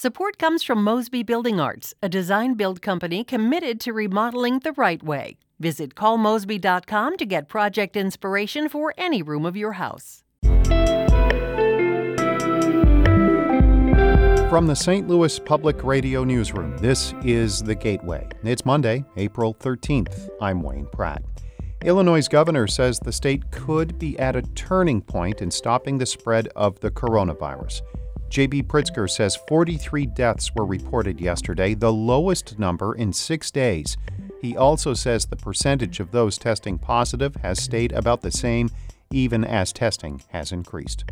Support comes from Mosby Building Arts, a design-build company committed to remodeling the right way. Visit callmosby.com to get project inspiration for any room of your house. From the St. Louis Public Radio Newsroom, this is The Gateway. It's Monday, April 13th. I'm Wayne Pratt. Illinois' governor says the state could be at a turning point in stopping the spread of the coronavirus. J.B. Pritzker says 43 deaths were reported yesterday, the lowest number in 6 days. He also says the percentage of those testing positive has stayed about the same, even as testing has increased.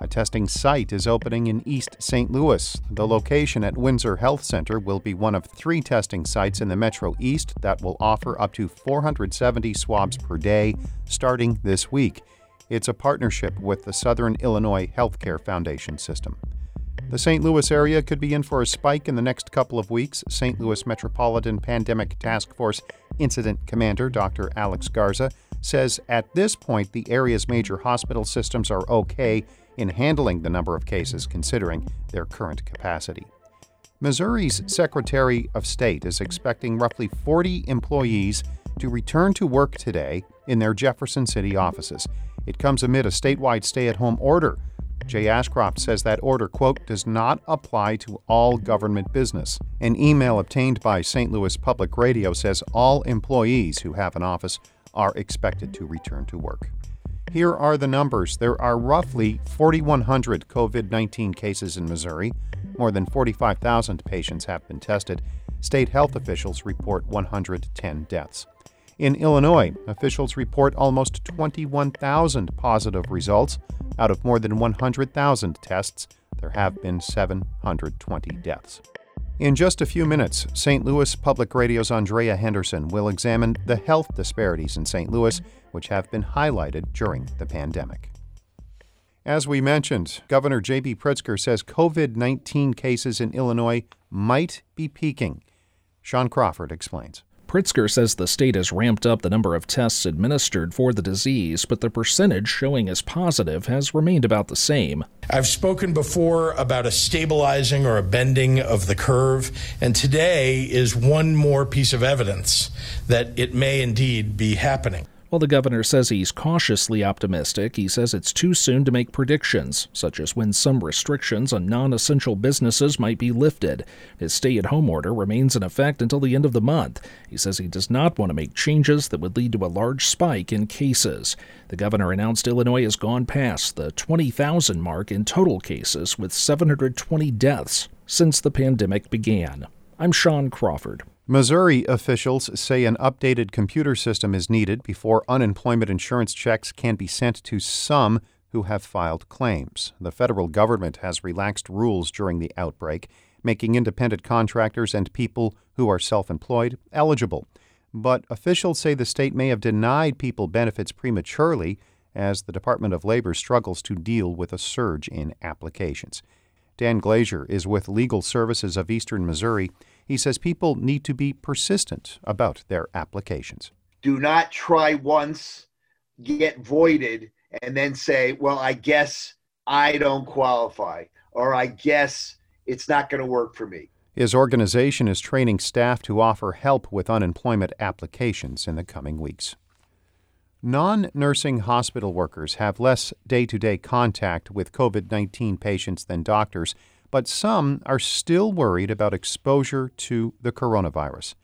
A testing site is opening in East St. Louis. The location at Windsor Health Center will be one of 3 testing sites in the Metro East that will offer up to 470 swabs per day starting this week. It's a partnership with the Southern Illinois Healthcare Foundation system. The St. Louis area could be in for a spike in the next couple of weeks. St. Louis Metropolitan Pandemic Task Force Incident Commander Dr. Alex Garza says at this point the area's major hospital systems are okay in handling the number of cases considering their current capacity. Missouri's Secretary of State is expecting roughly 40 employees to return to work today in their Jefferson City offices. It comes amid a statewide stay-at-home order. Jay Ashcroft says that order, quote, does not apply to all government business. An email obtained by St. Louis Public Radio says all employees who have an office are expected to return to work. Here are the numbers. There are roughly 4,100 COVID-19 cases in Missouri. More than 45,000 patients have been tested. State health officials report 110 deaths. In Illinois, officials report almost 21,000 positive results. Out of more than 100,000 tests, there have been 720 deaths. In just a few minutes, St. Louis Public Radio's Andrea Henderson will examine the health disparities in St. Louis, which have been highlighted during the pandemic. As we mentioned, Governor J.B. Pritzker says COVID-19 cases in Illinois might be peaking. Sean Crawford explains. Pritzker says the state has ramped up the number of tests administered for the disease, but the percentage showing as positive has remained about the same. I've spoken before about a stabilizing or a bending of the curve, and today is one more piece of evidence that it may indeed be happening. While the governor says he's cautiously optimistic, he says it's too soon to make predictions, such as when some restrictions on non-essential businesses might be lifted. His stay-at-home order remains in effect until the end of the month. He says he does not want to make changes that would lead to a large spike in cases. The governor announced Illinois has gone past the 20,000 mark in total cases, with 720 deaths since the pandemic began. I'm Sean Crawford. Missouri officials say an updated computer system is needed before unemployment insurance checks can be sent to some who have filed claims. The federal government has relaxed rules during the outbreak, making independent contractors and people who are self-employed eligible. But officials say the state may have denied people benefits prematurely as the Department of Labor struggles to deal with a surge in applications. Dan Glazier is with Legal Services of Eastern Missouri. He says people need to be persistent about their applications. Do not try once, get voided, and then say, well, I guess I don't qualify, or I guess it's not going to work for me. His organization is training staff to offer help with unemployment applications in the coming weeks. Non-nursing hospital workers have less day-to-day contact with COVID-19 patients than doctors, but some are still worried about exposure to the coronavirus.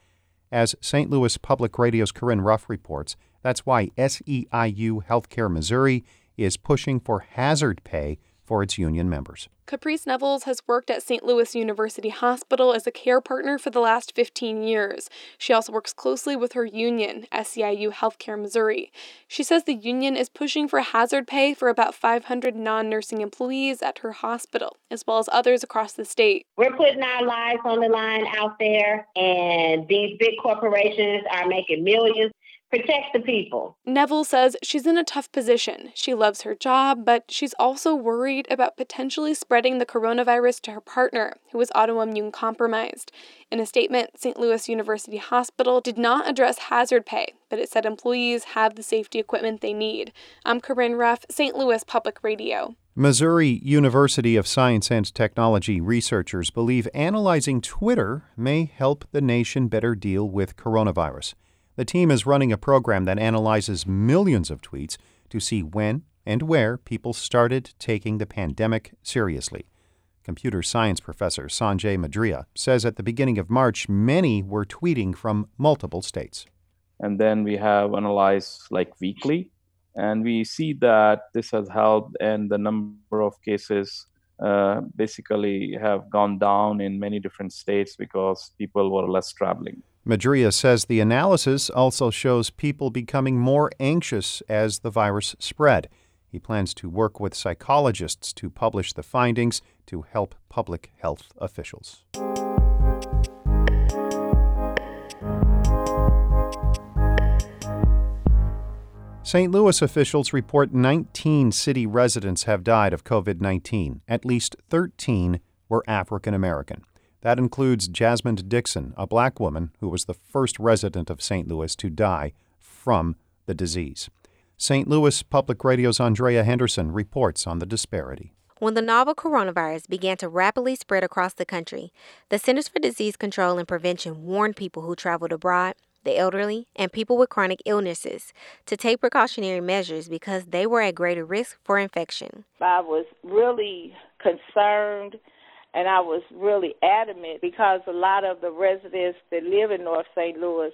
As St. Louis Public Radio's Corinne Ruff reports, that's why SEIU Healthcare Missouri is pushing for hazard pay for its union members. Caprice Nevels has worked at St. Louis University Hospital as a care partner for the last 15 years. She also works closely with her union, SEIU Healthcare Missouri. She says the union is pushing for hazard pay for about 500 non-nursing employees at her hospital, as well as others across the state. We're putting our lives on the line out there, and these big corporations are making millions. Protect the people. Neville says she's in a tough position. She loves her job, but she's also worried about potentially spreading the coronavirus to her partner, who is autoimmune compromised. In a statement, St. Louis University Hospital did not address hazard pay, but it said employees have the safety equipment they need. I'm Corinne Ruff, St. Louis Public Radio. Missouri University of Science and Technology researchers believe analyzing Twitter may help the nation better deal with coronavirus. The team is running a program that analyzes millions of tweets to see when and where people started taking the pandemic seriously. Computer science professor Sanjay Madria says at the beginning of March, many were tweeting from multiple states. And then we have analyzed like weekly, and we see that this has helped, and the number of cases basically have gone down in many different states because people were less traveling. Madria says the analysis also shows people becoming more anxious as the virus spread. He plans to work with psychologists to publish the findings to help public health officials. St. Louis officials report 19 city residents have died of COVID-19. At least 13 were African American. That includes Jasmine Dixon, a black woman who was the first resident of St. Louis to die from the disease. St. Louis Public Radio's Andrea Henderson reports on the disparity. When the novel coronavirus began to rapidly spread across the country, the Centers for Disease Control and Prevention warned people who traveled abroad, the elderly, and people with chronic illnesses to take precautionary measures because they were at greater risk for infection. I was really concerned, and I was really adamant because a lot of the residents that live in North St. Louis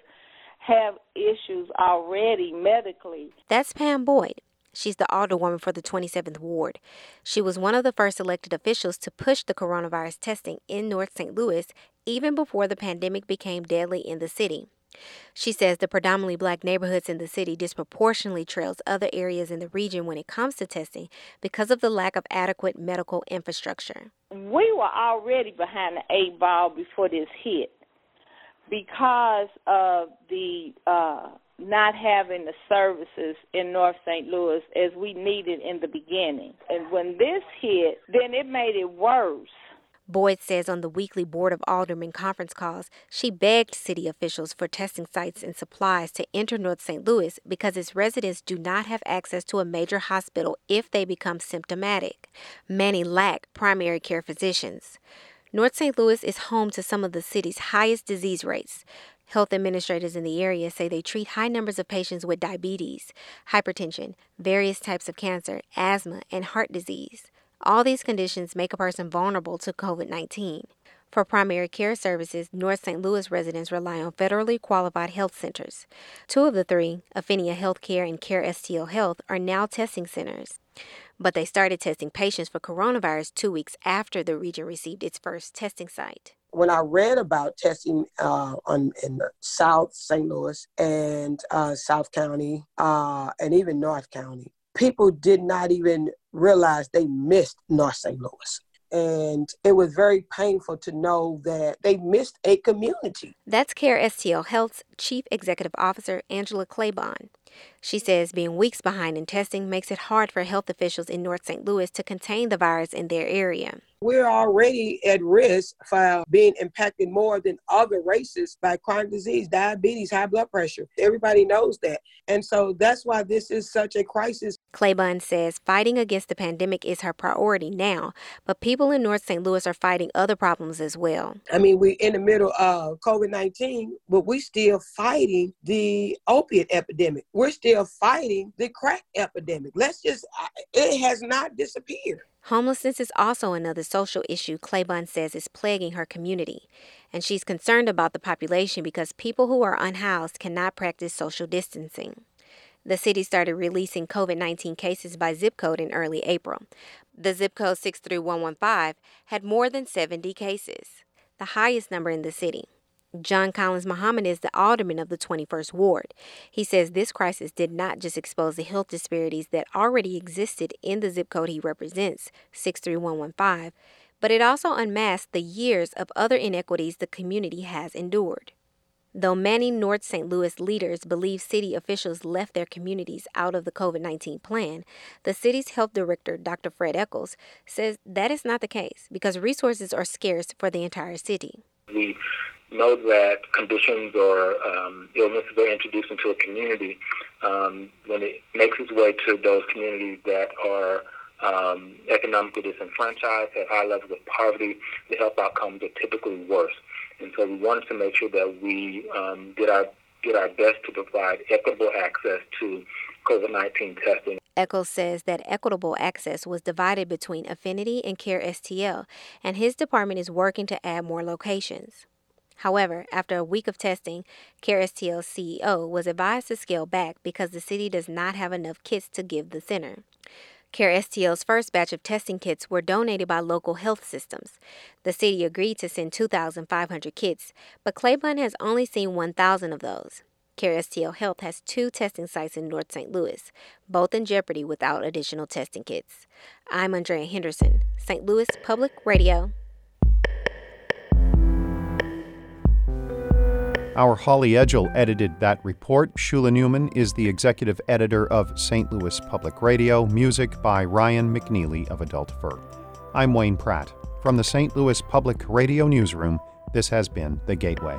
have issues already medically. That's Pam Boyd. She's the alderwoman for the 27th Ward. She was one of the first elected officials to push the coronavirus testing in North St. Louis even before the pandemic became deadly in the city. She says the predominantly black neighborhoods in the city disproportionately trails other areas in the region when it comes to testing because of the lack of adequate medical infrastructure. We were already behind the eight ball before this hit because of the not having the services in North St. Louis as we needed in the beginning. And when this hit, then it made it worse. Boyd says on the weekly Board of Aldermen conference calls, she begged city officials for testing sites and supplies to enter North St. Louis because its residents do not have access to a major hospital if they become symptomatic. Many lack primary care physicians. North St. Louis is home to some of the city's highest disease rates. Health administrators in the area say they treat high numbers of patients with diabetes, hypertension, various types of cancer, asthma, and heart disease. All these conditions make a person vulnerable to COVID-19. For primary care services, North St. Louis residents rely on federally qualified health centers. Two of the three, Affinia Healthcare and Care STL Health, are now testing centers. But they started testing patients for coronavirus 2 weeks after the region received its first testing site. When I read about testing in South St. Louis and South County and even North County, people did not even realize they missed North St. Louis. And it was very painful to know that they missed a community. That's Care STL Health's Chief Executive Officer, Angela Claybon. She says being weeks behind in testing makes it hard for health officials in North St. Louis to contain the virus in their area. We're already at risk for being impacted more than other races by chronic disease, diabetes, high blood pressure. Everybody knows that. And so that's why this is such a crisis. Claybon says fighting against the pandemic is her priority now, but people in North St. Louis are fighting other problems as well. I mean, we're in the middle of COVID-19, but we're still fighting the opiate epidemic. We're still fighting the crack epidemic. It has not disappeared. Homelessness is also another social issue Claybon says is plaguing her community, and she's concerned about the population because people who are unhoused cannot practice social distancing. The city started releasing COVID-19 cases by zip code in early April. The zip code 63115 had more than 70 cases, the highest number in the city. John Collins Muhammad is the alderman of the 21st Ward. He says this crisis did not just expose the health disparities that already existed in the zip code he represents, 63115, but it also unmasked the years of other inequities the community has endured. Though many North St. Louis leaders believe city officials left their communities out of the COVID-19 plan, the city's health director, Dr. Fred Eccles, says that is not the case because resources are scarce for the entire city. We know that conditions or illnesses are introduced into a community when it makes its way to those communities that are economically disenfranchised, had high levels of poverty. The health outcomes are typically worse. And so we wanted to make sure that we did our best to provide equitable access to COVID-19 testing. Eccles says that equitable access was divided between Affinity and Care STL, and his department is working to add more locations. However, after a week of testing, Care STL's CEO was advised to scale back because the city does not have enough kits to give the center. Care STL's first batch of testing kits were donated by local health systems. The city agreed to send 2,500 kits, but Claybon has only seen 1,000 of those. Care STL Health has 2 testing sites in North St. Louis, both in jeopardy without additional testing kits. I'm Andrea Henderson, St. Louis Public Radio. Our Holly Edgel edited that report. Shula Newman is the executive editor of St. Louis Public Radio. Music by Ryan McNeely of Adult Fur. I'm Wayne Pratt. From the St. Louis Public Radio Newsroom, this has been The Gateway.